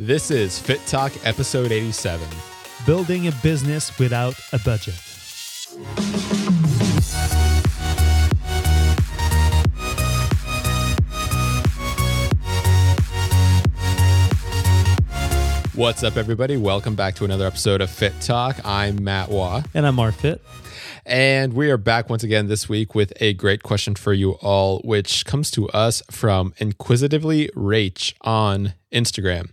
This is Fit Talk Episode 87. Building a business without a budget. What's up, everybody? Welcome back to another episode of Fit Talk. I'm Matt Waugh. And I'm MarkFit. And we are back once again this week with a great question for you all, which comes to us from inquisitivelyrach on Instagram.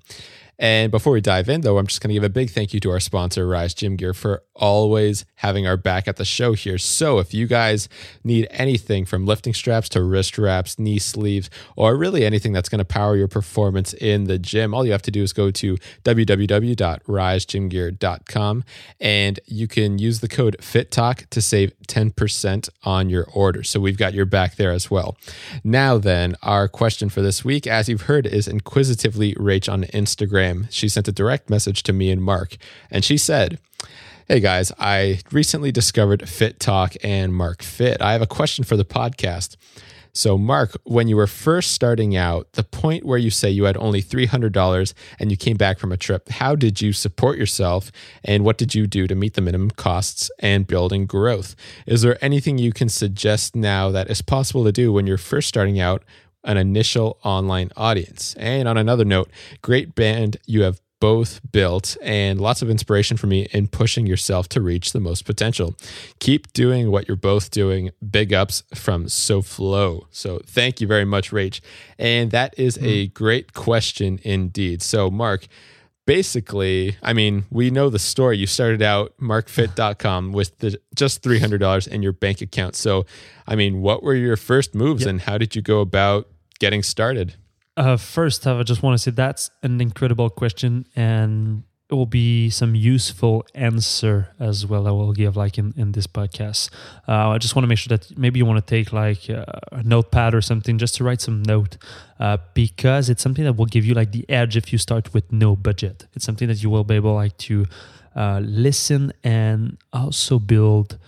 And before we dive in, though, I'm just going to give a big thank you to our sponsor, Rise Gym Gear, for always having our back at the show here. So if you guys need anything from lifting straps to wrist wraps, knee sleeves, or really anything that's going to power your performance in the gym, all you have to do is go to www.risegymgear.com and you can use the code FITTALK to save 10% on your order. So we've got your back there as well. Now then, our question for this week, as you've heard, is inquisitivelyrach on Instagram. She sent a direct message to me and Mark, and she said, "Hey guys, I recently discovered Fit Talk and MarkFit. I have a question for the podcast. So Mark, when you were first starting out, the point where you say you had only $300 and you came back from a trip, how did you support yourself and what did you do to meet the minimum costs and building growth? Is there anything you can suggest now that is possible to do when you're first starting out an initial online audience?" And on another note, great band you have both built and lots of inspiration for me in pushing yourself to reach the most potential. Keep doing what you're both doing. Big ups from SoFlo. So thank you very much, Rach. And that is a great question indeed. So Mark, basically, I mean, we know the story. You started out markfit.com with just $300 in your bank account. So, I mean, what were your first moves and how did you go about getting started? First off, I just want to say that's an incredible question and it will be some useful answer as well I will give like in this podcast. I just want to make sure that maybe you want to take like a notepad or something just to write some note because it's something that will give you like the edge if you start with no budget. It's something that you will be able like to listen and also build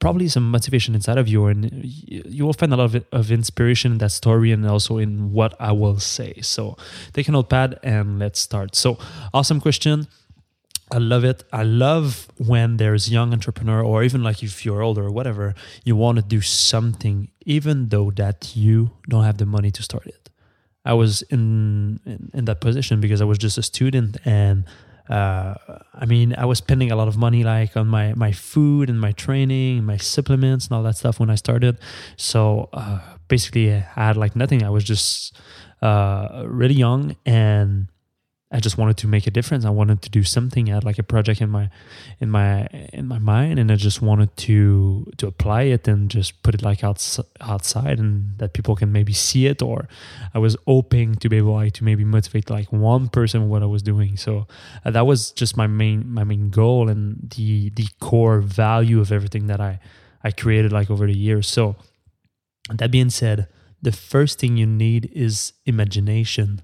probably some motivation inside of you, and you will find a lot of inspiration in that story and also in what I will say. So take a notepad and let's start. So awesome question. I love it. I love when there's young entrepreneur or even like if you're older or whatever, you want to do something even though that you don't have the money to start it. I was in that position because I was just a student and I mean, I was spending a lot of money like on my food and my training and my supplements and all that stuff when I started. So basically I had like nothing. I was just really young and I just wanted to make a difference. I wanted to do something. I had like a project in my mind and I just wanted to apply it and just put it like outside and that people can maybe see it, or I was hoping to be able like, to maybe motivate like one person with what I was doing. So that was just my main goal and the core value of everything that I created like over the years. So that being said, the first thing you need is imagination,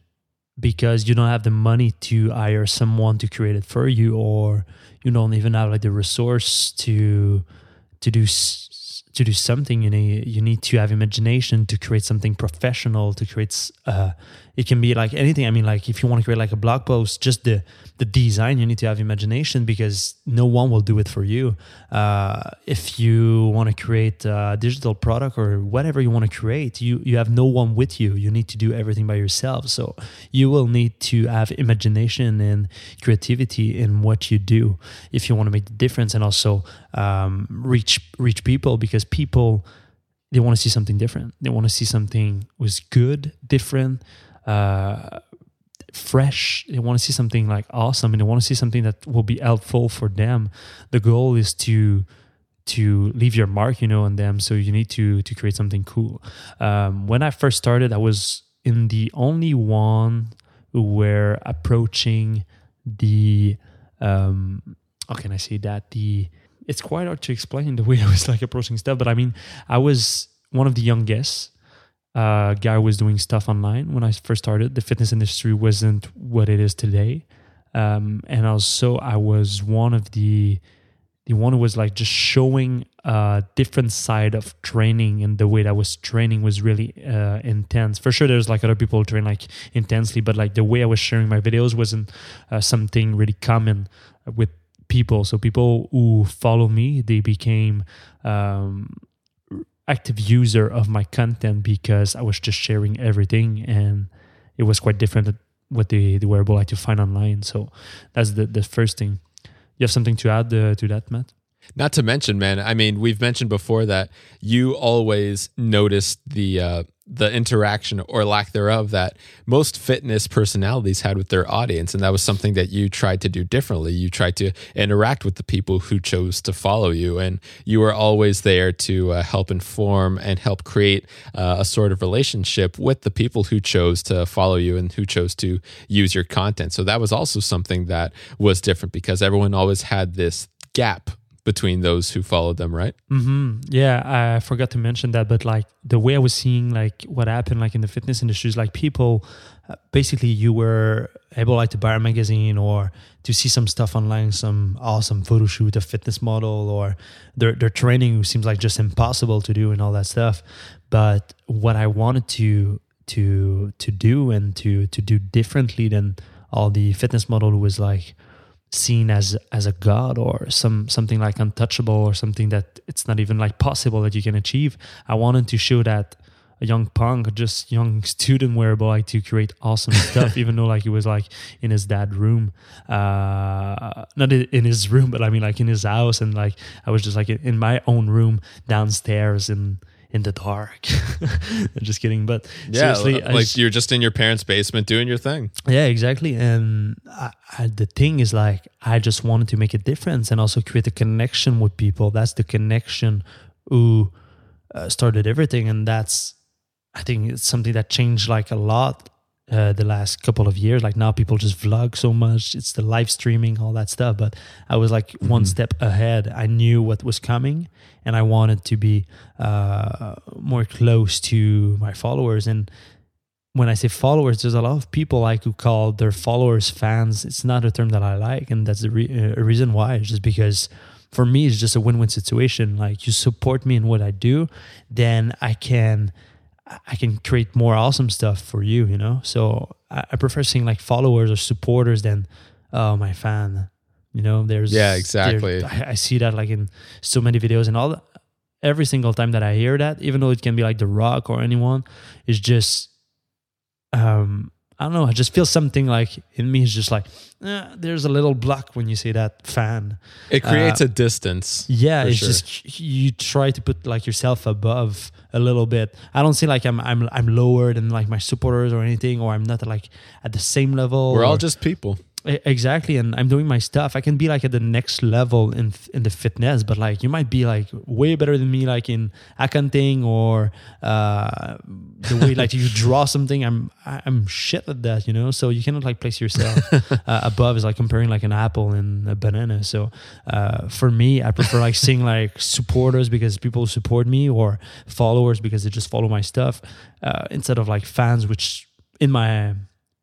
because you don't have the money to hire someone to create it for you, or you don't even have like the resource to do something. You need to have imagination to create something professional, to create it can be like anything. I mean, like if you want to create like a blog post, just the design, you need to have imagination because no one will do it for you. If you want to create a digital product or whatever you want to create, you have no one with you. You need to do everything by yourself. So you will need to have imagination and creativity in what you do if you want to make the difference and also reach people, because people, they want to see something different. They want to see something was good, different, fresh. They want to see something like awesome, and they want to see something that will be helpful for them. The goal is to leave your mark, you know, on them. So you need to create something cool. When I first started, I was in the only one who were approaching the how can I say that? It's quite hard to explain the way I was like approaching stuff, but I mean, I was one of the youngest guy who was doing stuff online when I first started. The fitness industry wasn't what it is today, and also I was one of the The one was like just showing a different side of training, and the way that I was training was really intense. For sure, there's like other people who train like intensely, but like the way I was sharing my videos wasn't something really common with people. So people who follow me, they became active user of my content because I was just sharing everything, and it was quite different than what they were able to find online. So that's the first thing. You have something to add to that, Matt? Not to mention, man, I mean, we've mentioned before that you always noticed the interaction or lack thereof that most fitness personalities had with their audience. And that was something that you tried to do differently. You tried to interact with the people who chose to follow you. And you were always there to help inform and help create a sort of relationship with the people who chose to follow you and who chose to use your content. So that was also something that was different because everyone always had this gap between those who followed them, right? Mm-hmm. Yeah, I forgot to mention that, but like the way I was seeing like what happened like in the fitness industry is like people, basically you were able like to buy a magazine or to see some stuff online, some awesome photo shoot of fitness model or their training seems like just impossible to do and all that stuff. But what I wanted to do and to do differently than all the fitness model was like seen as a god or something like untouchable or something that it's not even like possible that you can achieve. I wanted to show that a young punk, just young student, were able like to create awesome stuff, even though like he was like in his dad's room, not in his room, but I mean like in his house, and like I was just like in my own room downstairs in the dark. Just kidding, but yeah, seriously, like you're just in your parents' basement doing your thing. Yeah, exactly. And the thing is like, I just wanted to make a difference and also create a connection with people. That's the connection who started everything. And that's, I think it's something that changed like a lot the last couple of years. Like now people just vlog so much. It's the live streaming, all that stuff. But I was like one step ahead. I knew what was coming and I wanted to be more close to my followers. And when I say followers, there's a lot of people like who call their followers fans. It's not a term that I like. And that's the reason why. It's just because for me, it's just a win-win situation. Like you support me in what I do, then I can create more awesome stuff for you, you know? So I prefer seeing like followers or supporters than, oh, my fan, you know? Yeah, exactly. I see that like in so many videos and every single time that I hear that, even though it can be like The Rock or anyone, it's just, I don't know, I just feel something like in me is just like, there's a little block when you say that fan. It creates a distance. Yeah, it's sure. Just you try to put like yourself above a little bit. I don't say like I'm lower than like my supporters or anything, or I'm not like at the same level. We're all just people. Exactly, and I'm doing my stuff. I can be like at the next level in the fitness, but like you might be like way better than me, like in accounting or the way like you draw something. I'm shit at that, you know. So you cannot like place yourself above. Is like comparing like an apple and a banana. So for me, I prefer like seeing like supporters because people support me, or followers because they just follow my stuff, instead of like fans, which in my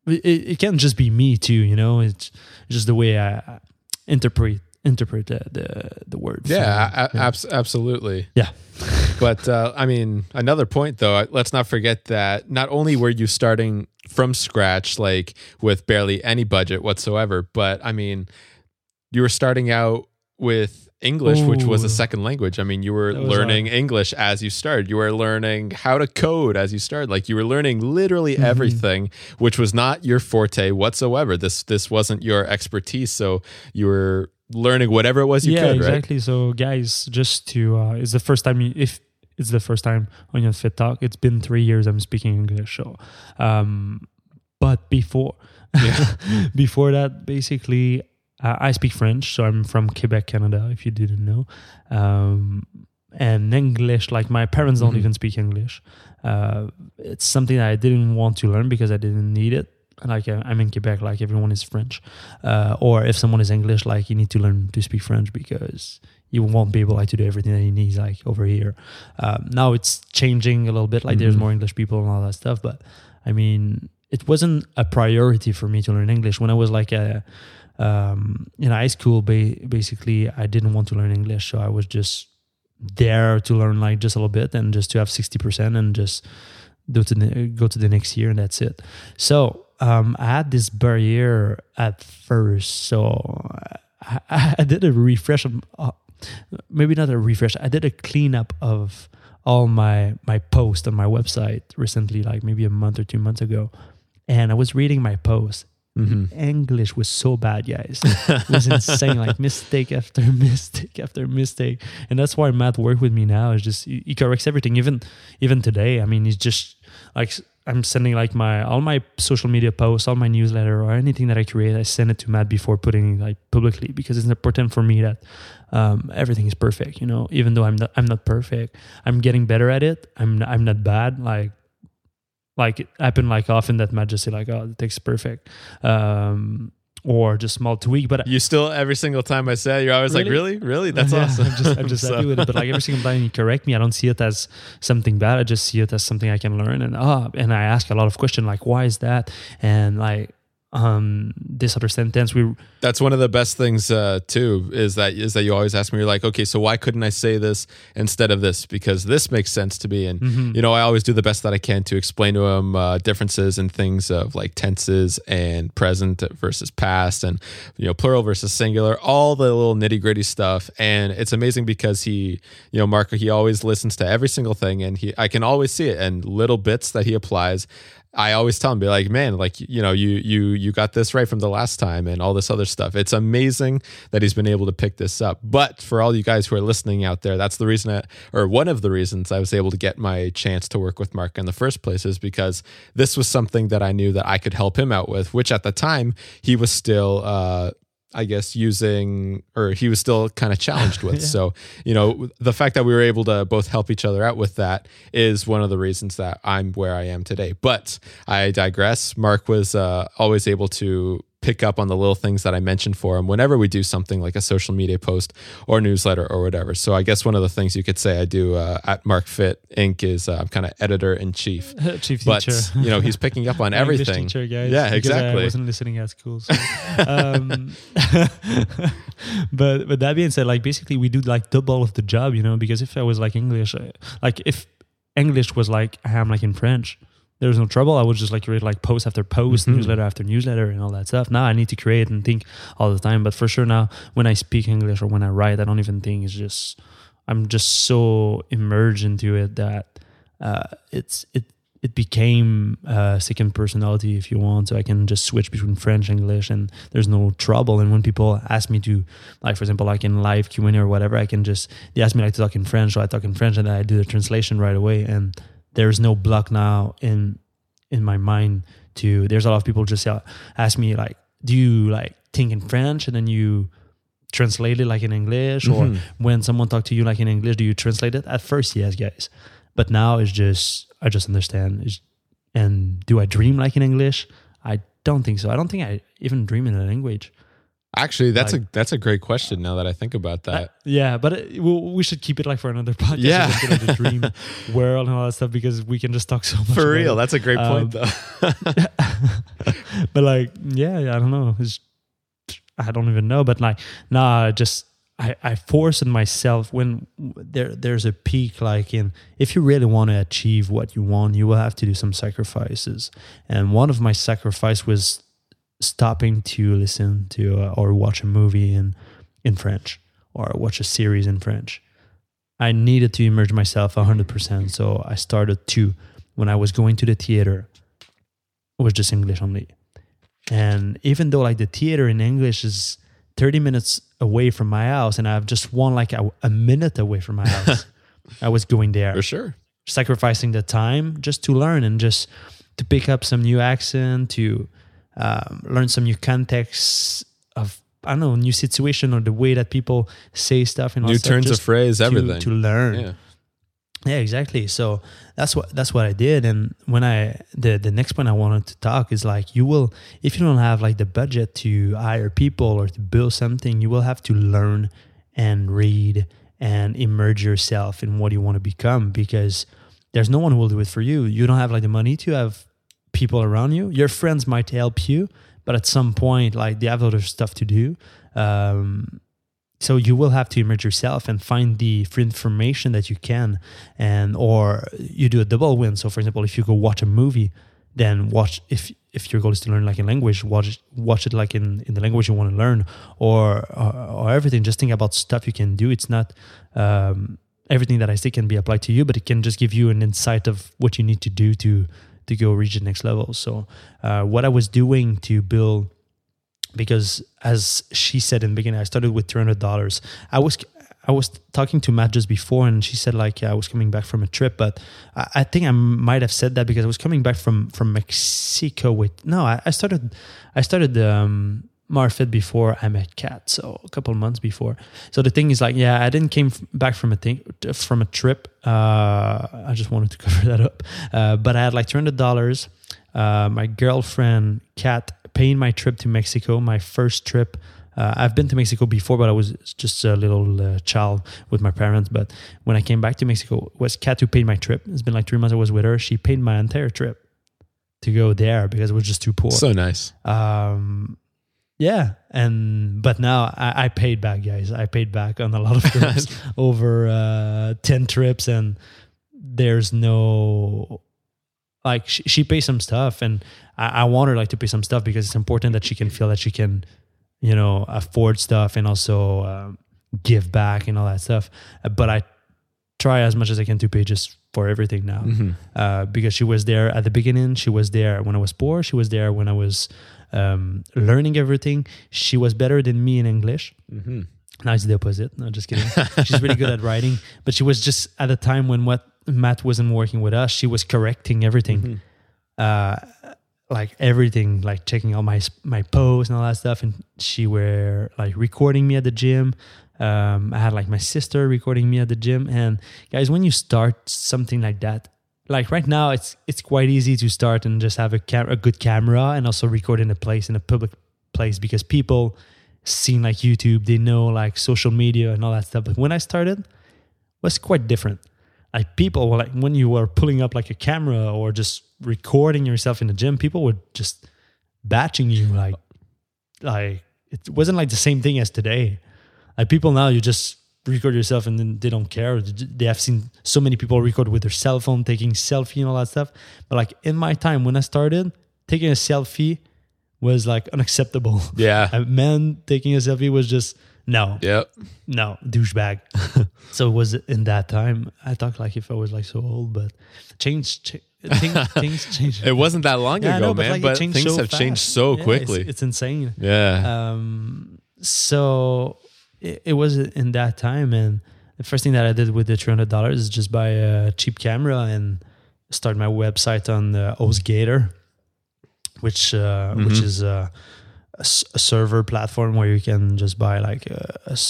It can't just be me too, you know. It's just the way I interpret the words. Yeah, so, absolutely. Yeah. But I mean, another point though, let's not forget that not only were you starting from scratch, like with barely any budget whatsoever, but I mean, you were starting out with English, which was a second language. I mean, you were learning English as you started. You were learning how to code as you started. Like you were learning literally everything, which was not your forte whatsoever. This wasn't your expertise. So you were learning whatever it was you could, exactly. Right? So guys, just to, it's the first time, if it's the first time on your Fit Talk, it's been 3 years I'm speaking English. So, but before that, basically, I speak French, so I'm from Quebec, Canada, if you didn't know. And English, like my parents don't even speak English. It's something that I didn't want to learn because I didn't need it. Like I'm in Quebec, like everyone is French. Or if someone is English, like you need to learn to speak French because you won't be able like to do everything that you need like over here. Now it's changing a little bit, like there's more English people and all that stuff. But I mean, it wasn't a priority for me to learn English. When I was like in high school, basically, I didn't want to learn English. So I was just there to learn like just a little bit and just to have 60% and just go to the next year and that's it. So I had this barrier at first. So I did a refresh, maybe not a refresh. I did a cleanup of all my posts on my website recently, like maybe a month or 2 months ago. And I was reading my posts. Mm-hmm. English was so bad, guys. It was insane, like mistake after mistake after mistake. And that's why Matt worked with me now. It's just he corrects everything. Even today, I mean, he's just like I'm sending like all my social media posts, all my newsletter, or anything that I create, I send it to Matt before putting like publicly, because it's important for me that everything is perfect. You know, even though I'm not perfect, I'm getting better at it. I'm not bad. Like it happened like often that might just say like, oh, the text is perfect. Or just small tweak. But you still, every single time I say it, you're always really? That's awesome. I'm just happy with it. But like every single time you correct me, I don't see it as something bad. I just see it as something I can learn. And I ask a lot of questions like, why is that? And like, this other sentence. That's one of the best things too, is that you always ask me, you're like, okay, so why couldn't I say this instead of this? Because this makes sense to me. And, you know, I always do the best that I can to explain to them differences and things of like tenses and present versus past and, you know, plural versus singular, all the little nitty gritty stuff. And it's amazing because he, you know, Marco, he always listens to every single thing and I can always see it and little bits that he applies. I always tell him, be like, man, like, you know, you got this right from the last time and all this other stuff. It's amazing that he's been able to pick this up. But for all you guys who are listening out there, that's the reason, or one of the reasons I was able to get my chance to work with Mark in the first place is because this was something that I knew that I could help him out with, which at the time he was still, I guess he was still kind of challenged with. Yeah. So, you know, the fact that we were able to both help each other out with that is one of the reasons that I'm where I am today. But I digress. Mark was always able to pick up on the little things that I mentioned for him whenever we do something like a social media post or newsletter or whatever. So I guess one of the things you could say I do at MarkFit Inc. is I'm kind of editor-in-chief. Chief teacher. But, you know, he's picking up on everything. English teacher, guys. Yeah, exactly. I wasn't listening at school. So. But that being said, like basically we do like double of the job, you know, because if I was like English, I am like in French, there was no trouble. I would just like create like post after post, newsletter after newsletter and all that stuff. Now I need to create and think all the time. But for sure now when I speak English or when I write, I don't even think. It's just, I'm just so immersed into it that it became a second personality, if you want. So I can just switch between French, English, and there's no trouble. And when people ask me to, like, for example, like in live Q&A or whatever, they ask me like to talk in French. So I talk in French and I do the translation right away. And there's no block now in my mind to, there's a lot of people just ask me like, do you like think in French and then you translate it like in English? Mm-hmm. Or when someone talks to you like in English, do you translate it? At first, yes, guys. But now it's just, I just understand. And do I dream like in English? I don't think so. I don't think I even dream in a language. Actually, that's a great question. Now that I think about that, we should keep it like for another podcast. Yeah, like the dream world and all that stuff, because we can just talk so much. For real, that's a great point, though. But like, yeah, I don't know. I don't even know. But like, I forced myself when there's a peak. Like, if you really want to achieve what you want, you will have to do some sacrifices. And one of my sacrifices was stopping to listen to or watch a movie in French or watch a series in French. I needed to immerse myself 100%. So I started to, when I was going to the theater, it was just English only. And even though like the theater in English is 30 minutes away from my house and I've just won like a minute away from my house, I was going there. For sure. Sacrificing the time just to learn and just to pick up some new accent, to learn some new context of, I don't know, new situation or the way that people say stuff and all new stuff, turns of phrase, everything to learn. Yeah, exactly. So that's what I did. And when the next point I wanted to talk is like, you will, if you don't have like the budget to hire people or to build something, you will have to learn and read and immerse yourself in what you want to become, because there's no one who will do it for you. You don't have like the money to have people around you. Your friends might help you, But at some point, like, they have other stuff to do. So you will have to immerse yourself and find the free information that you can, and or you do a double win. So for example, if you go watch a movie, then watch, if your goal is to learn like a language, watch it like in the language you want to learn, or everything. Just think about stuff you can do. It's not everything that I say can be applied to you, but it can just give you an insight of what you need to do to go reach the next level. So what I was doing to build, because as she said in the beginning, I started with $300. I was talking to Matt just before, and she said like I was coming back from a trip, but I think I might have said that because I was coming back from Mexico with I started MarkFit before I met Kat, so a couple months before. So the thing is like, yeah, I didn't came back from a trip. I just wanted to cover that up. But I had like $300. My girlfriend Kat paying my trip to Mexico, my first trip. I've been to Mexico before, but I was just a little child with my parents. But when I came back to Mexico, it was Kat who paid my trip. It's been like 3 months I was with her. She paid my entire trip to go there because it was just too poor. So nice. Yeah. But now I paid back, guys. I paid back on a lot of trips, over 10 trips, and there's no... Like, she pays some stuff, and I want her like to pay some stuff because it's important that she can feel that she can, you know, afford stuff and also give back and all that stuff. But I try as much as I can to pay just for everything now, because she was there at the beginning. She was there when I was poor. She was there when I was learning everything. She was better than me in English. Mm-hmm. Now it's the opposite. No, just kidding. She's really good at writing, but she was just at a time when what Matt wasn't working with us. She was correcting everything, like everything, like checking all my posts and all that stuff. And she were like recording me at the gym. I had like my sister recording me at the gym. And guys, when you start something like that, like right now, it's quite easy to start and just have a good camera and also record in a place, in a public place, because people seen like YouTube, they know like social media and all that stuff. But when I started, it was quite different. Like, people were like, when you were pulling up like a camera or just recording yourself in the gym, people were just batching you. Like it wasn't like the same thing as today. Like, people now, you just record yourself and then they don't care. They have seen so many people record with their cell phone, taking selfie and all that stuff. But like in my time, when I started, taking a selfie was like unacceptable. Yeah. A man taking a selfie was just... No. Yep. No, douchebag. So it was in that time. I talk like if I was like so old, but things changed. It wasn't that long ago, man. But things have changed so quickly. It's insane. Yeah. So it was in that time, and the first thing that I did with the $300 is just buy a cheap camera and start my website on HostGator, which is. A server platform where you can just buy like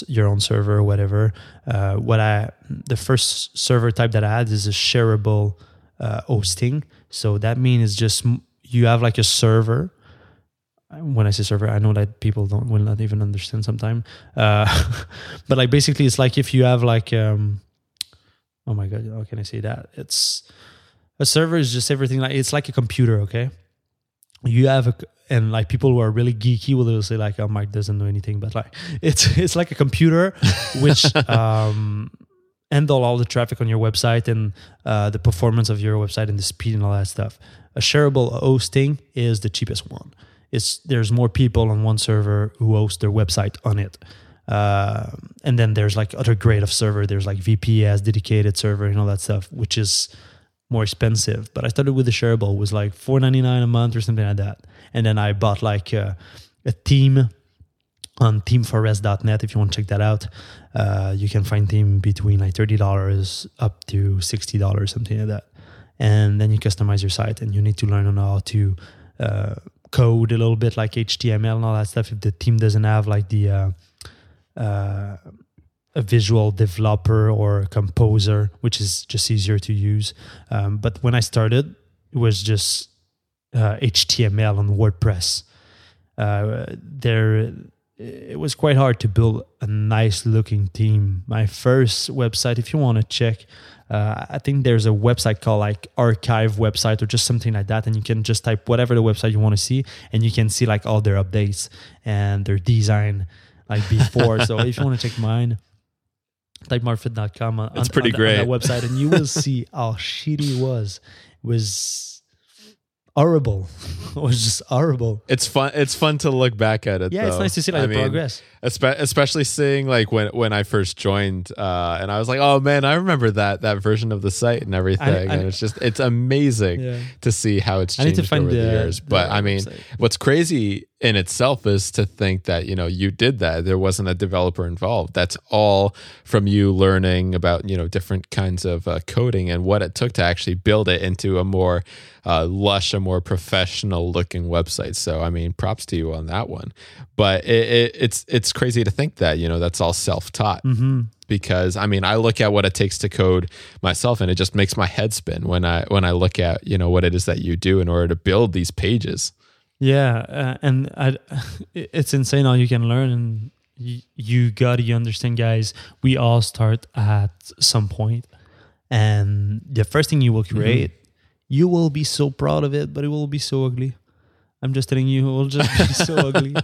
your own server or whatever. The first server type that I had is a shareable hosting. So that means just you have like a server. When I say server, I know that people will not even understand sometimes. But like basically, it's like if you have like oh my god, how can I say that? It's a server is just everything, like it's like a computer, okay? You have and like people who are really geeky will say like, oh, Mike doesn't know anything, but like it's like a computer which handle all the traffic on your website and the performance of your website and the speed and all that stuff. A shareable hosting is the cheapest one. There's more people on one server who host their website on it. And then there's like other grade of server. There's like VPS, dedicated server and all that stuff, which is more expensive. But I started with the shareable. It was like $4.99 a month or something like that. And then I bought like a team on themeforest.net. If you want to check that out, you can find team between like $30 up to $60, something like that. And then you customize your site, and you need to learn on how to code a little bit, like HTML and all that stuff. If the team doesn't have like the a visual developer or a composer, which is just easier to use. But when I started, it was just HTML on WordPress. it was quite hard to build a nice looking team. My first website, if you want to check, I think there's a website called like archive website or just something like that. And you can just type whatever the website you want to see and you can see like all their updates and their design like before. So if you want to check mine, type markfit.com on that website and you will see how shitty it was. It was horrible. It was just horrible. It's fun to look back at it. Yeah, though. It's nice to see like the progress. Especially seeing like when I first joined and I was like, oh man, I remember that version of the site and everything. And it's amazing to see how it's changed over the years. But I mean, what's crazy in itself is to think that, you know, you did that. There wasn't a developer involved. That's all from you learning about, you know, different kinds of coding and what it took to actually build it into a more lush, a more professional looking website. So, I mean, props to you on that one. But it's crazy to think that, you know, that's all self-taught. Mm-hmm. Because I mean, I look at what it takes to code myself, and it just makes my head spin when I look at, you know, what it is that you do in order to build these pages. Yeah, and it's insane how you can learn, and you understand, guys, we all start at some point, and the first thing you will create, you will be so proud of it, but it will be so ugly. I'm just telling you, it will just be so ugly.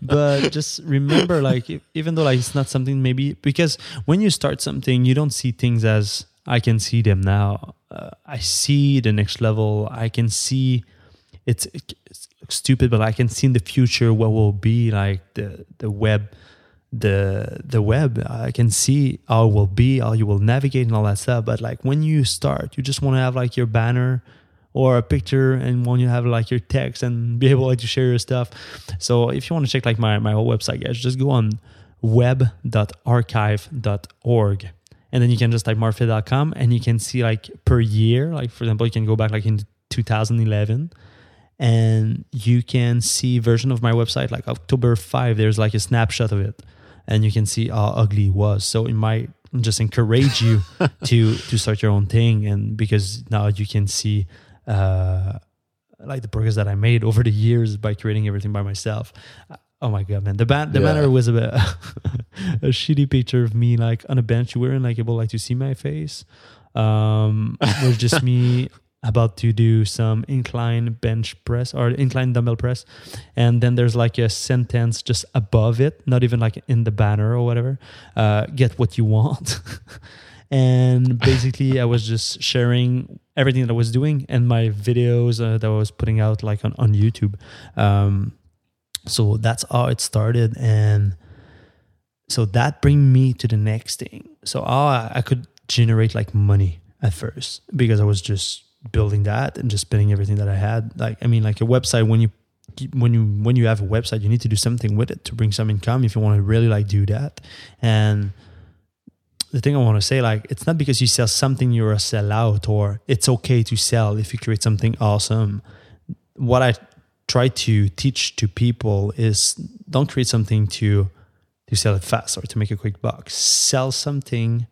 But just remember, like, even though like it's not something maybe, because when you start something, you don't see things as, I can see them now. I see the next level. I can see... It looks stupid, but I can see in the future what will be like the web. I can see how it will be, how you will navigate and all that stuff. But like when you start, you just want to have like your banner or a picture, and when you have like your text and be able like to share your stuff. So if you want to check like my whole website, guys, just go on web.archive.org. And then you can just type markfit.com and you can see like per year, like for example, you can go back like in 2011. And you can see version of my website, like October 5, there's like a snapshot of it. And you can see how ugly it was. So it might just encourage you to start your own thing. And because now you can see like the progress that I made over the years by creating everything by myself. Oh my God, man. The banner was a shitty picture of me like on a bench wearing like able like to see my face. It was just me... about to do some incline bench press or incline dumbbell press. And then there's like a sentence just above it, not even like in the banner or whatever, get what you want. And basically I was just sharing everything that I was doing and my videos that I was putting out like on YouTube. So that's how it started. And so that bring me to the next thing. So I could generate like money at first because I was just building that and just spending everything that I had. Like, I mean, like a website, when you have a website, you need to do something with it to bring some income if you want to really like do that. And the thing I want to say, like, it's not because you sell something, you're a sellout, or it's okay to sell if you create something awesome. What I try to teach to people is don't create something to sell it fast or to make a quick buck. Sell something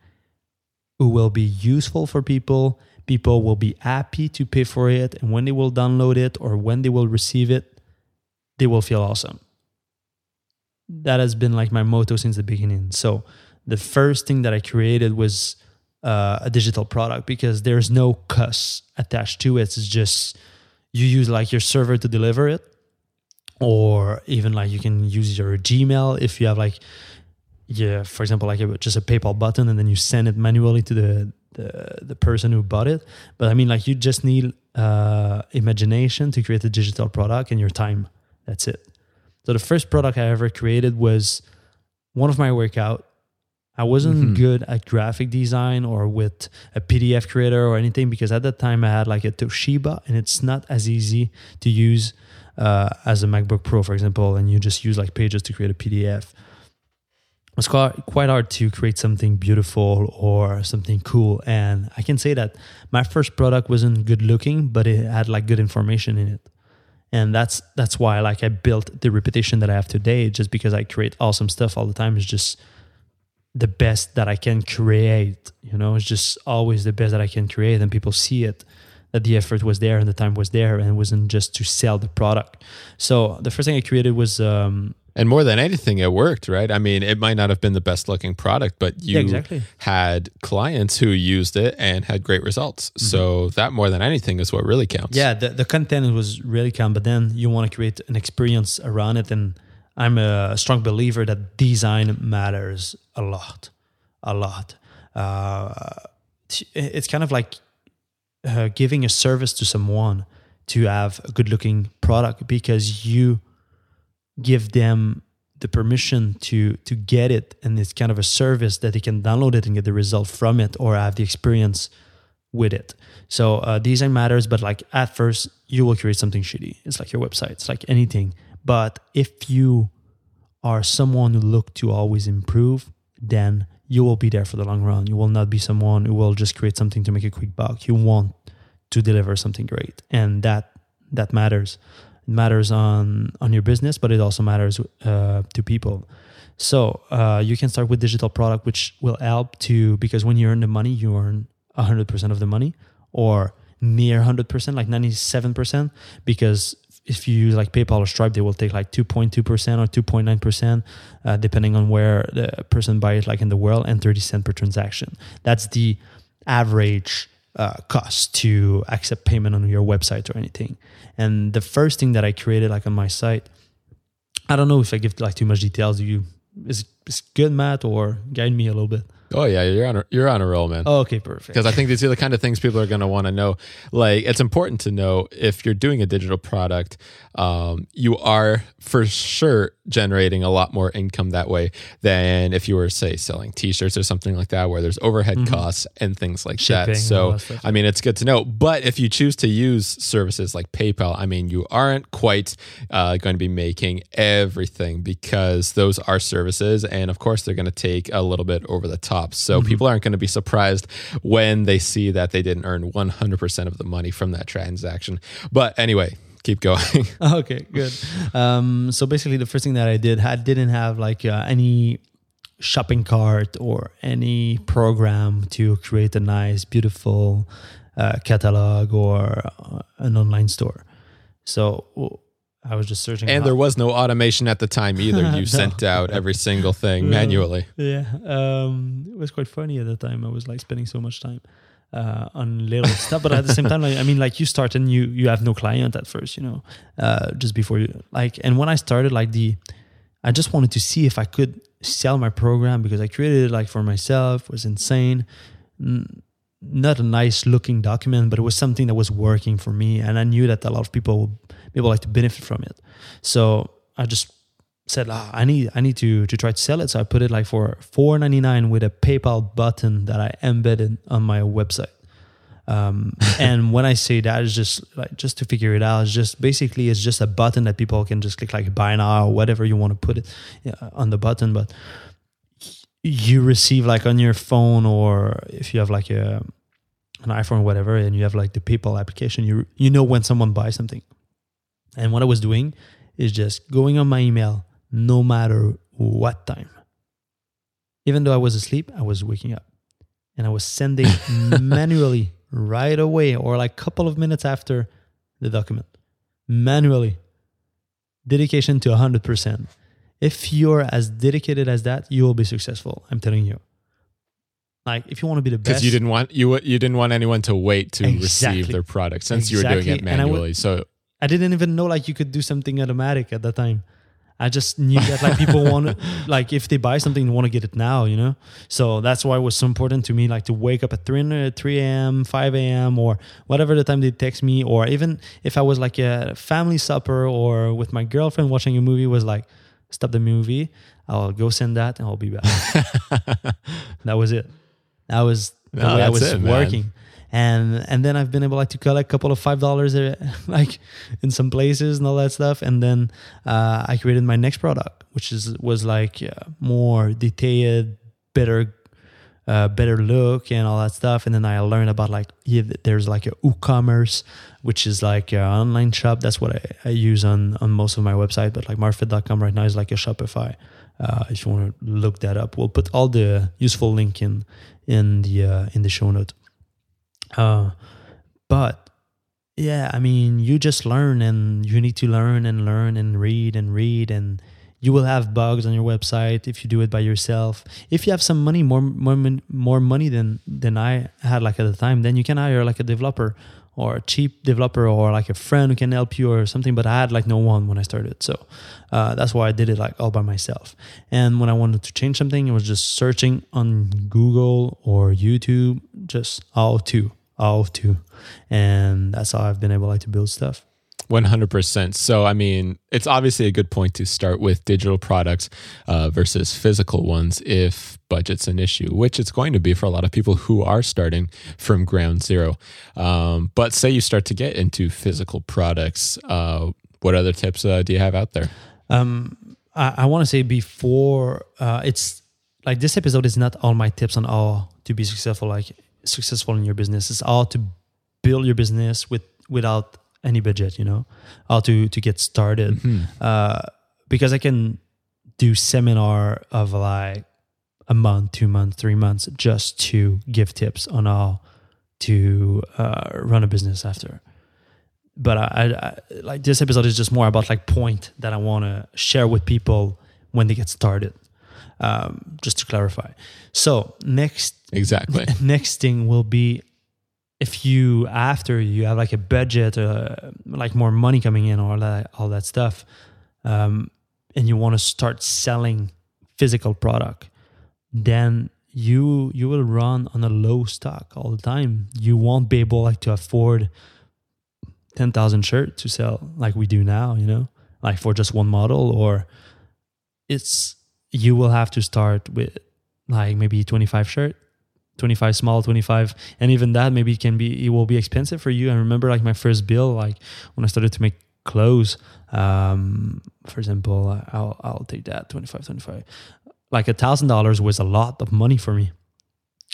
who will be useful for people. People will be happy to pay for it. And when they will download it or when they will receive it, they will feel awesome. That has been like my motto since the beginning. So the first thing that I created was a digital product because there's no cost attached to it. It's just you use like your server to deliver it, or even like you can use your Gmail if you have like, for example, like just a PayPal button and then you send it manually to the person who bought it. But I mean, like, you just need imagination to create a digital product and your time. That's it. So the first product I ever created was one of my workout. I wasn't good at graphic design or with a PDF creator or anything because at that time I had like a Toshiba and it's not as easy to use as a MacBook Pro, for example, and you just use like Pages to create a PDF. It's quite hard to create something beautiful or something cool. And I can say that my first product wasn't good looking, but it had like good information in it. And that's why like I built the reputation that I have today, just because I create awesome stuff all the time. It's just the best that I can create, you know, it's just always the best that I can create. And people see it, that the effort was there and the time was there and it wasn't just to sell the product. So the first thing I created was And more than anything, it worked, right? I mean, it might not have been the best looking product, but you had clients who used it and had great results. Mm-hmm. So that more than anything is what really counts. Yeah, the content was really count, but then you want to create an experience around it. And I'm a strong believer that design matters a lot, a lot. It's kind of like giving a service to someone to have a good looking product because you give them the permission to get it, and it's kind of a service that they can download it and get the result from it or have the experience with it. So design matters, but like at first you will create something shitty. It's like your website, it's like anything. But if you are someone who looks to always improve, then you will be there for the long run. You will not be someone who will just create something to make a quick buck. You want to deliver something great, and that matters. It matters on your business, but it also matters to people. So you can start with digital product, which will help to, because when you earn the money, you earn 100% of the money or near 100%, like 97%, because if you use like PayPal or Stripe, they will take like 2.2% or 2.9%, depending on where the person buys, like in the world, and 30 cents per transaction. That's the average cost to accept payment on your website or anything. And the first thing that I created like on my site, I don't know if I give like too much details. Is good, Matt, or guide me a little bit? Oh yeah, you're on a roll, man. Oh, okay, perfect. Because I think these are the kind of things people are going to want to know. Like, it's important to know if you're doing a digital product, you are for sure generating a lot more income that way than if you were, say, selling T-shirts or something like that, where there's overhead mm-hmm. costs and things like shipping, that. So, I mean, it's good to know. But if you choose to use services like PayPal, I mean, you aren't quite going to be making everything, because those are services, and of course, they're going to take a little bit over the top. So mm-hmm. people aren't going to be surprised when they see that they didn't earn 100% of the money from that transaction. But anyway, keep going. Okay, good. So basically, the first thing that I did, I didn't have like any shopping cart or any program to create a nice, beautiful catalog or an online store. So I was just searching. And there was no automation at the time either. You sent out every single thing manually. Yeah. It was quite funny at the time. I was like spending so much time on little stuff. But at the same time, like, I mean, like you start and you have no client at first, you know, just before you like. And when I started, like I just wanted to see if I could sell my program, because I created it like for myself. It was insane. Not a nice looking document, but it was something that was working for me. And I knew that a lot of people would be able like to benefit from it. So I just said, I need to try to sell it. So I put it like for $4.99 with a PayPal button that I embedded on my website. And when I say that, it's just like, just to figure it out, it's just basically, it's just a button that people can just click like buy now or whatever you want to put it on the button. But you receive like on your phone, or if you have like an iPhone or whatever, and you have like the PayPal application, you know when someone buys something. And what I was doing is just going on my email no matter what time. Even though I was asleep, I was waking up. And I was sending manually right away, or like a couple of minutes after the document. Manually. Dedication to 100%. If you're as dedicated as that, you will be successful. I'm telling you. Like, if you want to be the best, because you didn't want you didn't want anyone to wait to receive their product, since you were doing it manually. So I didn't even know like you could do something automatic at that time. I just knew that like people want like if they buy something, they want to get it now, you know. So that's why it was so important to me, like to wake up at 3 a.m., 5 a.m., or whatever the time they text me, or even if I was like a family supper or with my girlfriend watching a movie, was like, stop the movie, I'll go send that, and I'll be back. That was it. That was the way I was working. And then I've been able like to collect a couple of $5 like in some places and all that stuff. And then I created my next product, which was like more detailed, better look and all that stuff. And then I learned about like, there's like a WooCommerce, which is like an online shop. That's what I use on most of my website. But like MarkFit.com right now is like a Shopify. If you want to look that up, we'll put all the useful link in the show note. But yeah, I mean, you just learn, and you need to learn and read and You will have bugs on your website if you do it by yourself. If you have some money, more money than I had like at the time, then you can hire like a developer or a cheap developer or like a friend who can help you or something. But I had like no one when I started. So that's why I did it like all by myself. And when I wanted to change something, it was just searching on Google or YouTube, just how to. And that's how I've been able like to build stuff. 100%. So, I mean, it's obviously a good point to start with digital products versus physical ones if budget's an issue, which it's going to be for a lot of people who are starting from ground zero. But say you start to get into physical products, what other tips do you have out there? I want to say before, it's like this episode is not all my tips on how to be successful in your business. It's how to build your business without any budget, you know, how to get started. Mm-hmm. Because I can do seminar of like a month, 2 months, 3 months, just to give tips on how to run a business after. But I like this episode is just more about like point that I want to share with people when they get started. Just to clarify. So next thing will be, if you, after you have like a budget, like more money coming in or all that stuff, and you want to start selling physical product, then you will run on a low stock all the time. You won't be able like to afford 10,000 shirts to sell like we do now, you know, like for just one model, or you will have to start with like maybe 25 shirts. 25 small, 25, and even that maybe it will be expensive for you. I remember like my first bill, like when I started to make clothes, for example, I'll take that 25, like $1,000 was a lot of money for me.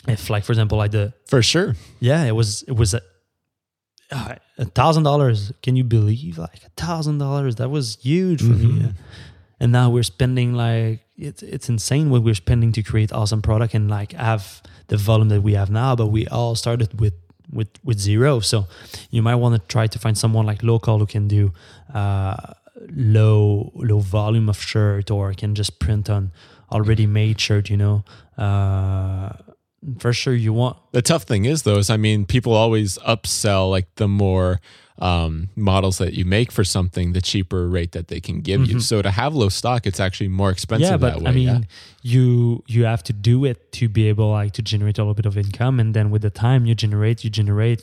If like, for example, like for sure. Yeah, it was $1,000. Can you believe like $1,000? That was huge for me. Yeah. And now we're spending like, it's insane what we're spending to create awesome product and like have the volume that we have now, but we all started with zero. So you might want to try to find someone like local who can do low volume of shirt, or can just print on already made shirt, you know. For sure you want. The tough thing is though, people always upsell like the more models that you make for something, the cheaper rate that they can give you. So to have low stock, it's actually more expensive that way. You have to do it to be able like to generate a little bit of income. And then with the time you generate,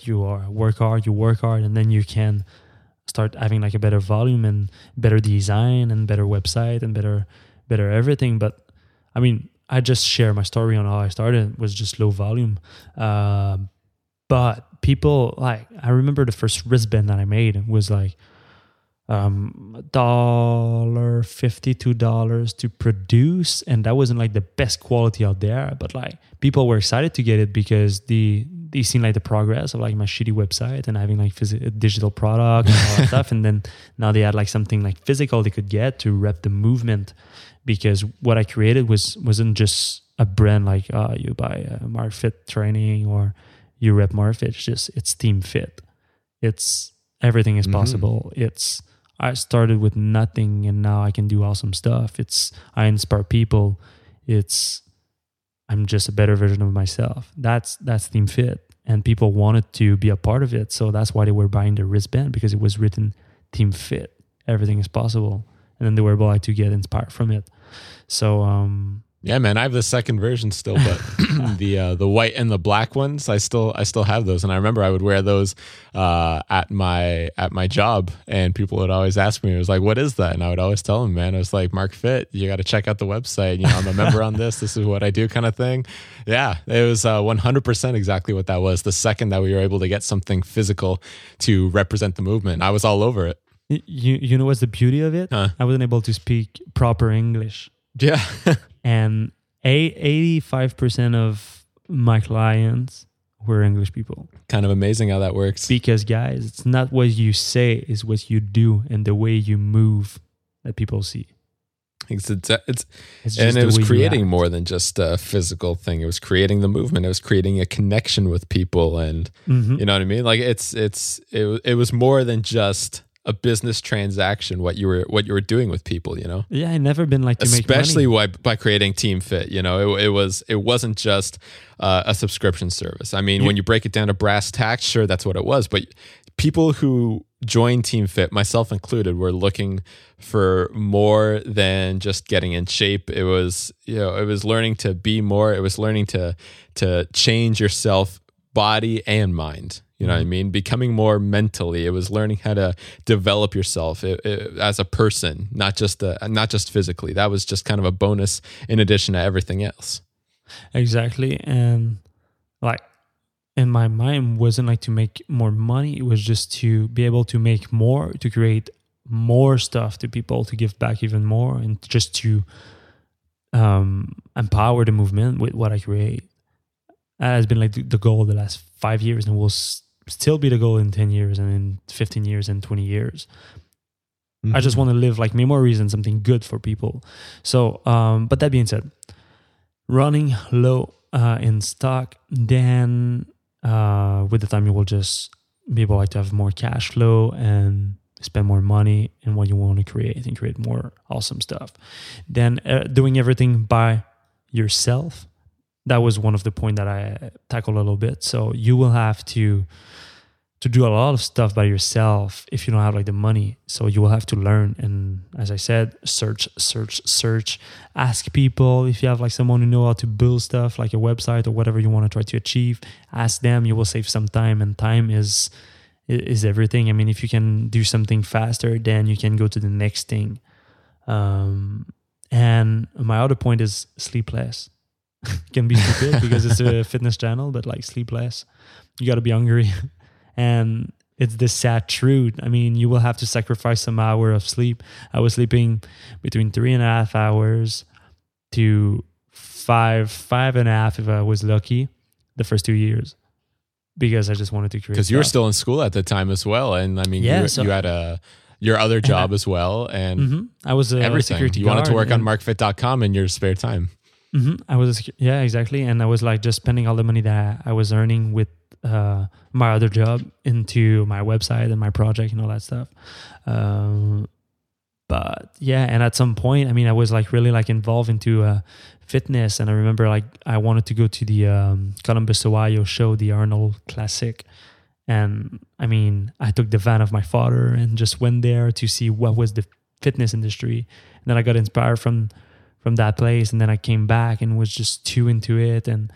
you work hard, and then you can start having like a better volume and better design and better website and better everything. But I just share my story on how I started. It was just low volume. But people, like, I remember the first wristband that I made was like $1.50, $2 to produce. And that wasn't like the best quality out there. But like people were excited to get it because they seen like the progress of like my shitty website and having like digital product and all that stuff. And then now they had like something like physical they could get to rep the movement. Because what I created wasn't just a brand like you buy MarkFit training or you rep Marfit, it's Team Fit. It's everything is possible. It's I started with nothing and now I can do awesome stuff. It's I inspire people. It's I'm just a better version of myself. That's Team Fit, and people wanted to be a part of it, so that's why they were buying the wristband, because it was written Team Fit. Everything is possible, and then they were able like to get inspired from it. So. Yeah, man, I have the second version still, but the white and the black ones, I still have those, and I remember I would wear those at my job, and people would always ask me, it was like, "What is that?" And I would always tell them, "Man, I was like MarkFit. You got to check out the website. You know, I'm a member on this. This is what I do," kind of thing. Yeah, it was 100% exactly what that was. The second that we were able to get something physical to represent the movement, I was all over it. You know what's the beauty of it? Huh? I wasn't able to speak proper English. Yeah. And 85% of my clients were English people. Kind of amazing how that works. Because guys, it's not what you say, it's what you do and the way you move that people see. It's and it was creating more than just a physical thing. It was creating the movement. It was creating a connection with people, and you know what I mean? Like it was more than just a business transaction, what you were doing with people, you know? Yeah, I've never been like to make money. Especially by creating Team Fit, you know, it wasn't just a subscription service. I mean, when you break it down to brass tacks, sure, that's what it was. But people who joined Team Fit, myself included, were looking for more than just getting in shape. It was, you know, it was learning to be more. It was learning to change yourself, body and mind. You know what I mean? Becoming more mentally. It was learning how to develop yourself as a person, not just physically. That was just kind of a bonus in addition to everything else. Exactly. And like in my mind, wasn't like to make more money. It was just to be able to make more, to create more stuff to people, to give back even more, and just to empower the movement with what I create. That has been like the goal the last 5 years, and will still be the goal in 10 years and in 15 years and 20 years. Mm-hmm. I just want to live like memories and something good for people. So, but that being said, running low in stock, then with the time you will just be able like to have more cash flow and spend more money in what you want to create and create more awesome stuff. Then doing everything by yourself. That was one of the points that I tackled a little bit. So you will have to do a lot of stuff by yourself if you don't have like the money. So you will have to learn. And as I said, search, ask people. If you have like someone who know how to build stuff like a website or whatever you want to try to achieve, ask them. You will save some time, and time is everything. I mean, if you can do something faster, then you can go to the next thing. And my other point is sleep less. Can be stupid because it's a fitness channel, but like sleep less. You got to be hungry. And it's the sad truth. I mean, you will have to sacrifice some hour of sleep. I was sleeping between 3.5 hours to five and a half if I was lucky the first 2 years, because I just wanted to create. Because you were still in school at the time as well. And I mean, yeah, you had your other job as well. And I was a security guard. You wanted to work on markfit.com in your spare time. I was, yeah, exactly. And I was like just spending all the money that I was earning with my other job into my website and my project and all that stuff. But yeah, and at some point, I mean, I was like really like involved into fitness. And I remember like I wanted to go to the Columbus, Ohio show, the Arnold Classic. And I mean, I took the van of my father and just went there to see what was the fitness industry. And then I got inspired from that place, and then I came back and was just too into it, and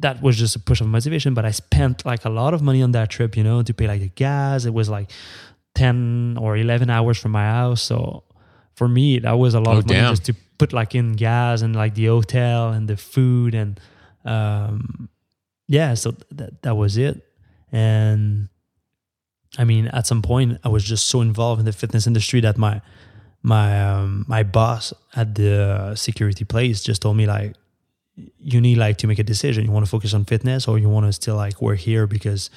that was just a push of motivation. But I spent like a lot of money on that trip, you know, to pay like the gas. It was like 10 or 11 hours from my house, so for me that was a lot of money just to put like in gas and like the hotel and the food, and so that was it. And I mean, at some point I was just so involved in the fitness industry that my boss at the security place just told me like, you need like to make a decision. You want to focus on fitness, or you want to still like work here because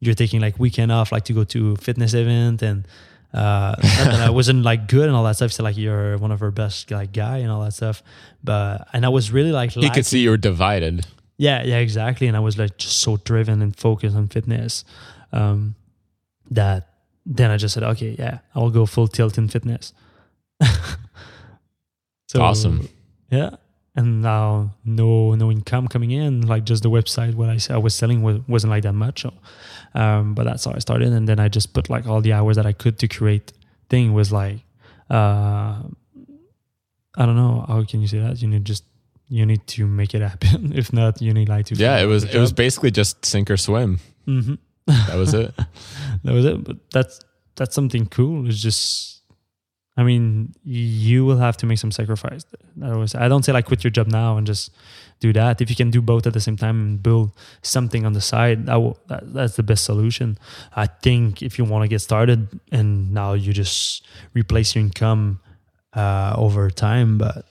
you're taking like weekend off like to go to a fitness event and I wasn't like good and all that stuff. So like, you're one of our best like guy and all that stuff. But and I was really like he could see you were divided. Yeah, exactly. And I was like just so driven and focused on fitness that then I just said, okay, yeah, I'll go full tilt in fitness. So, awesome. Yeah. And now no income coming in, like just the website, what I was selling wasn't like that much. So, but that's how I started. And then I just put like all the hours that I could to create thing was like, I don't know. How can you say that? You need to make it happen. If not, you need like to. Yeah, it was basically just sink or swim. Mm-hmm. That was it. But that's something cool. It's just, I mean, you will have to make some sacrifice. I don't say like quit your job now and just do that. If you can do both at the same time and build something on the side, that's the best solution. I think if you want to get started and now you just replace your income over time. But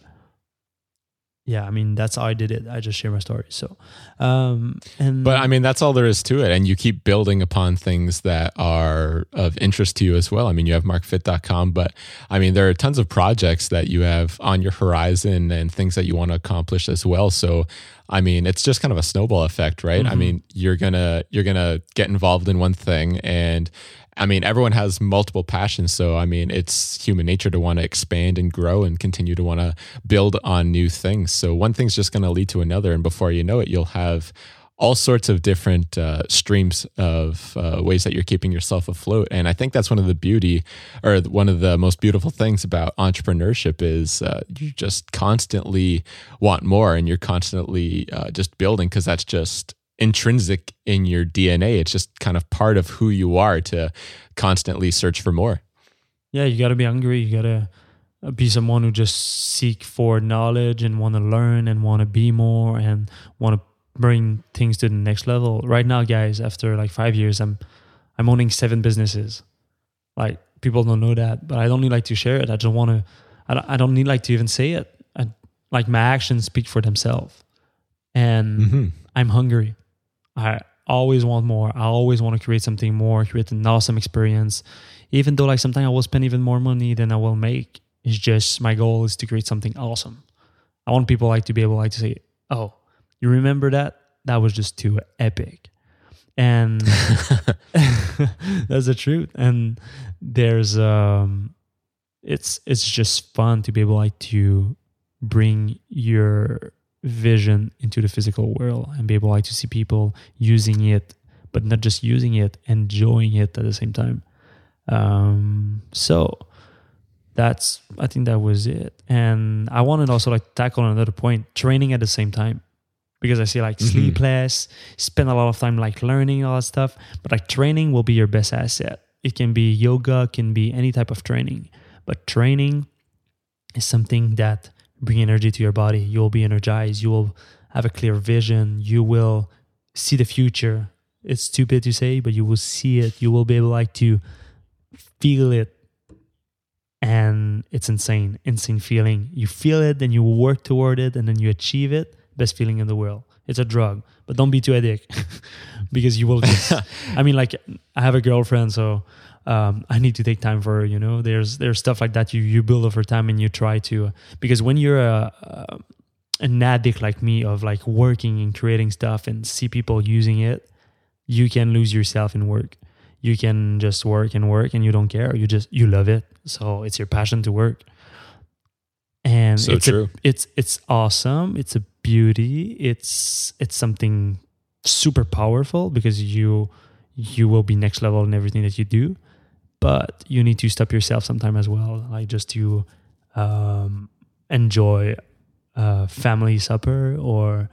yeah, I mean, that's how I did it. I just share my story. So, but I mean, that's all there is to it. And you keep building upon things that are of interest to you as well. I mean, you have markfit.com, but I mean, there are tons of projects that you have on your horizon and things that you want to accomplish as well. So, I mean, it's just kind of a snowball effect, right? Mm-hmm. I mean, you're gonna get involved in one thing, and I mean, everyone has multiple passions. So, I mean, it's human nature to want to expand and grow and continue to want to build on new things. So one thing's just going to lead to another. And before you know it, you'll have all sorts of different streams of ways that you're keeping yourself afloat. And I think that's one of the beauty, or one of the most beautiful things about entrepreneurship is you just constantly want more, and you're constantly just building, because that's just intrinsic in your DNA. It's just kind of part of who you are to constantly search for more. Yeah, you got to be hungry. You got to be someone who just seek for knowledge and want to learn and want to be more and want to bring things to the next level. Right now, guys, after like 5 years, I'm owning 7 businesses. Like, people don't know that, but I don't need like to share it. I don't want to. I don't need like to even say it. Like, my actions speak for themselves, and I'm hungry. I always want more. I always want to create something more, create an awesome experience. Even though like sometimes I will spend even more money than I will make. It's just my goal is to create something awesome. I want people like to be able like to say, "Oh, you remember that? That was just too epic." And that's the truth. And there's it's just fun to be able like to bring your vision into the physical world and be able like to see people using it, but not just using it, enjoying it at the same time. So that's, I think that was it. And I wanted also like to tackle another point, training at the same time, because I see like sleep less, spend a lot of time like learning all that stuff, but like training will be your best asset. It can be yoga, it can be any type of training, but training is something that bring energy to your body. You will be energized. You will have a clear vision. You will see the future. It's stupid to say, but you will see it. You will be able like to feel it. And it's insane, insane feeling. You feel it, then you work toward it, and then you achieve it. Best feeling in the world. It's a drug, but don't be too addicted because you will just, I mean, like, I have a girlfriend, so I need to take time for her, you know. There's stuff like that you build over time, and you try to, because when you're an addict like me of like working and creating stuff and see people using it, you can lose yourself in work. You can just work and you don't care. You love it. So it's your passion to work. And so it's true. It's awesome. It's a beauty. It's something super powerful, because you will be next level in everything that you do, but you need to stop yourself sometime as well, like just to enjoy a family supper or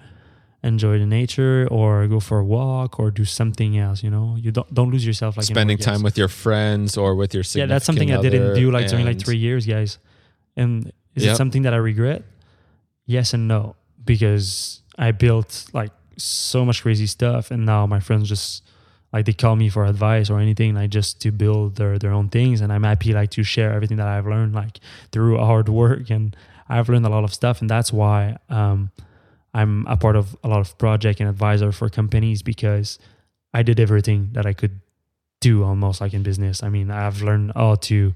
enjoy the nature or go for a walk or do something else, you know. You don't lose yourself, like spending time with your friends or with your significant other. Yeah, that's something I didn't do like during like 3 years, guys. And is it something that I regret? Yes and no, because I built like so much crazy stuff, and now my friends just like they call me for advice or anything, like just to build their own things. And I'm happy like to share everything that I've learned like through hard work, and I've learned a lot of stuff. And that's why I'm a part of a lot of project and advisor for companies, because I did everything that I could do almost like in business. I mean, I've learned how to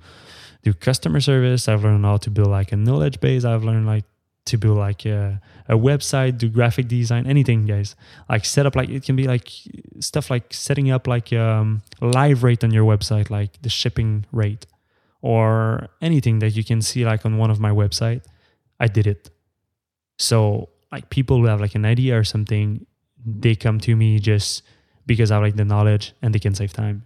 do customer service. I've learned how to build like a knowledge base. I've learned like to build like a website, do graphic design, anything, guys. Like set up, like it can be like stuff like setting up like live rate on your website, like the shipping rate or anything that you can see like on one of my website. I did it. So like people who have like an idea or something, they come to me just because I like the knowledge and they can save time.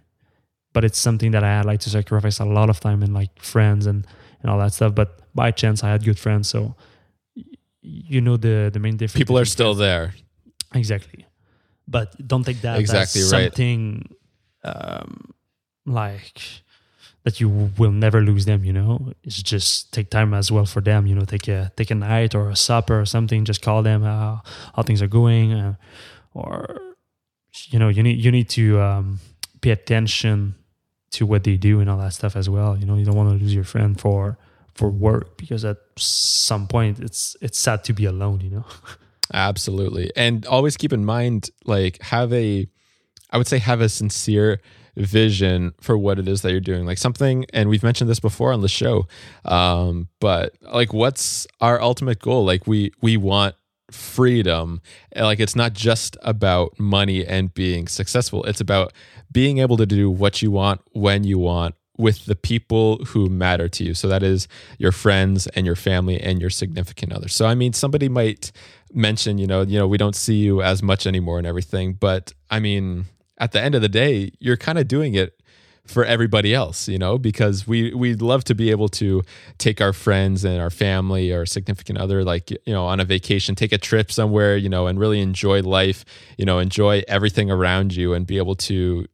But it's something that I had like to sacrifice a lot of time and like friends and all that stuff. But by chance I had good friends, so you know the main difference. People are still there. Exactly. But don't take that exactly as something like that you will never lose them, you know. It's just take time as well for them, you know. Take a night or a supper or something. Just call them how things are going, or you know, you need to pay attention to what they do and all that stuff as well. You know, you don't want to lose your friend for work, because at some point it's sad to be alone, you know. Absolutely. And always keep in mind, like have a sincere vision for what it is that you're doing. Like something, and we've mentioned this before on the show, but like what's our ultimate goal? Like we want freedom. Like, it's not just about money and being successful. It's about being able to do what you want, when you want, with the people who matter to you. So that is your friends and your family and your significant other. So, I mean, somebody might mention, you know, we don't see you as much anymore and everything. But I mean, at the end of the day, you're kind of doing it for everybody else, you know, because we'd love to be able to take our friends and our family or significant other, like, you know, on a vacation, take a trip somewhere, you know, and really enjoy life, you know, enjoy everything around you and be able to,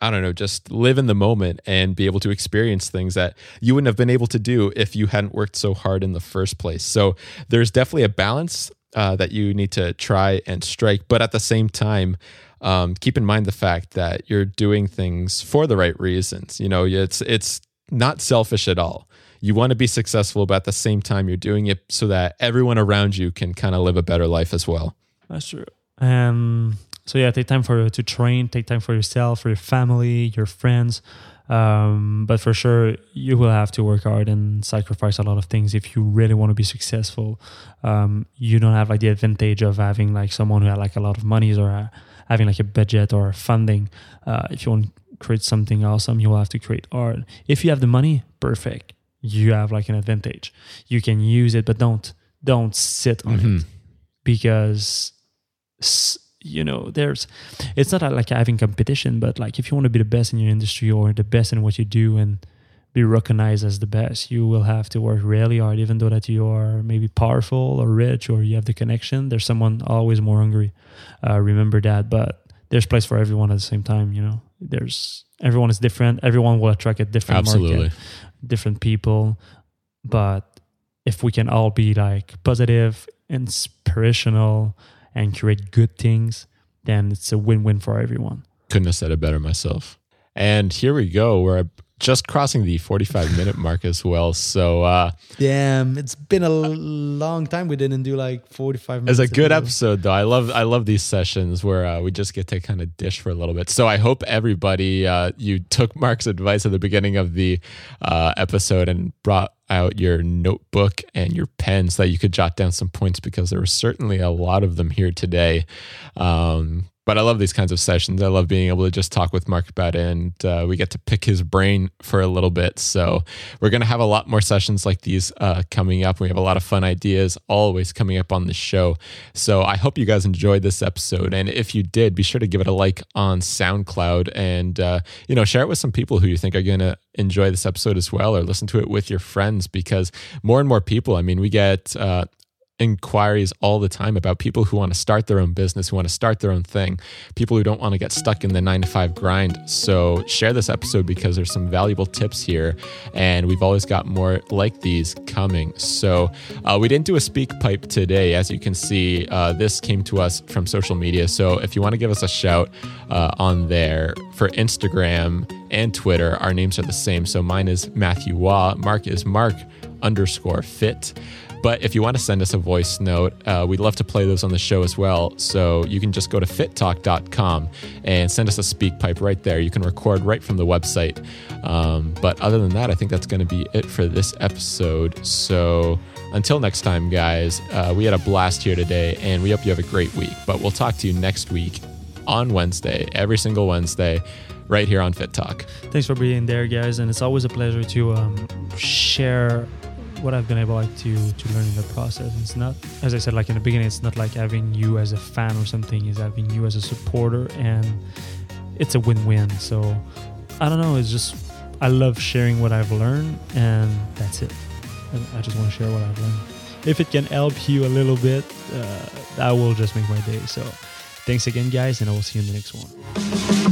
I don't know, just live in the moment and be able to experience things that you wouldn't have been able to do if you hadn't worked so hard in the first place. So there's definitely a balance that you need to try and strike. But at the same time, keep in mind the fact that you're doing things for the right reasons. You know, it's not selfish at all. You want to be successful, but at the same time, you're doing it so that everyone around you can kind of live a better life as well. That's true. So yeah, take time to train, take time for yourself, for your family, your friends. But for sure, you will have to work hard and sacrifice a lot of things if you really want to be successful. You don't have like the advantage of having like someone who had like a lot of monies or having like a budget or funding. If you want to create something awesome, you will have to create hard. If you have the money, perfect. You have like an advantage. You can use it, but don't sit on it, because you know, it's not like having competition, but like if you want to be the best in your industry or the best in what you do and be recognized as the best, you will have to work really hard, even though that you are maybe powerful or rich or you have the connection. There's someone always more hungry. Remember that, but there's place for everyone at the same time, you know. Everyone is different. Everyone will attract a different market, different people. But if we can all be like positive, inspirational, and create good things, then it's a win-win for everyone. Couldn't have said it better myself. And here we go. We're just crossing the 45-minute mark as well. So damn, it's been a long time. We didn't do like 45 minutes. It's a good episode, though. I love these sessions where we just get to kind of dish for a little bit. So I hope everybody, you took Mark's advice at the beginning of the episode and brought out your notebook and your pen so that you could jot down some points, because there were certainly a lot of them here today. But I love these kinds of sessions. I love being able to just talk with Mark about it, and we get to pick his brain for a little bit. So we're going to have a lot more sessions like these coming up. We have a lot of fun ideas always coming up on the show. So I hope you guys enjoyed this episode. And if you did, be sure to give it a like on SoundCloud and, you know, share it with some people who you think are going to enjoy this episode as well, or listen to it with your friends, because more and more people, I mean, we get inquiries all the time about people who want to start their own business, who want to start their own thing, people who don't want to get stuck in the 9-to-5 grind. So share this episode, because there's some valuable tips here, and we've always got more like these coming. So we didn't do a SpeakPipe today. As you can see, this came to us from social media. So if you want to give us a shout on there, for Instagram and Twitter, our names are the same. So mine is Matthew Waugh. Mark is Mark_fit. But if you want to send us a voice note, we'd love to play those on the show as well. So you can just go to fittalk.com and send us a SpeakPipe right there. You can record right from the website. But other than that, I think that's going to be it for this episode. So until next time, guys, we had a blast here today, and we hope you have a great week. But we'll talk to you next week on Wednesday, every single Wednesday, right here on Fit Talk. Thanks for being there, guys. And it's always a pleasure to share what I've been able like to learn in the process. It's not, as I said, like in the beginning, it's not like having you as a fan or something, it's having you as a supporter, and it's a win-win. So I don't know, it's just, I love sharing what I've learned, and that's it. I just want to share what I've learned. If it can help you a little bit, that will just make my day. So thanks again, guys, and I will see you in the next one.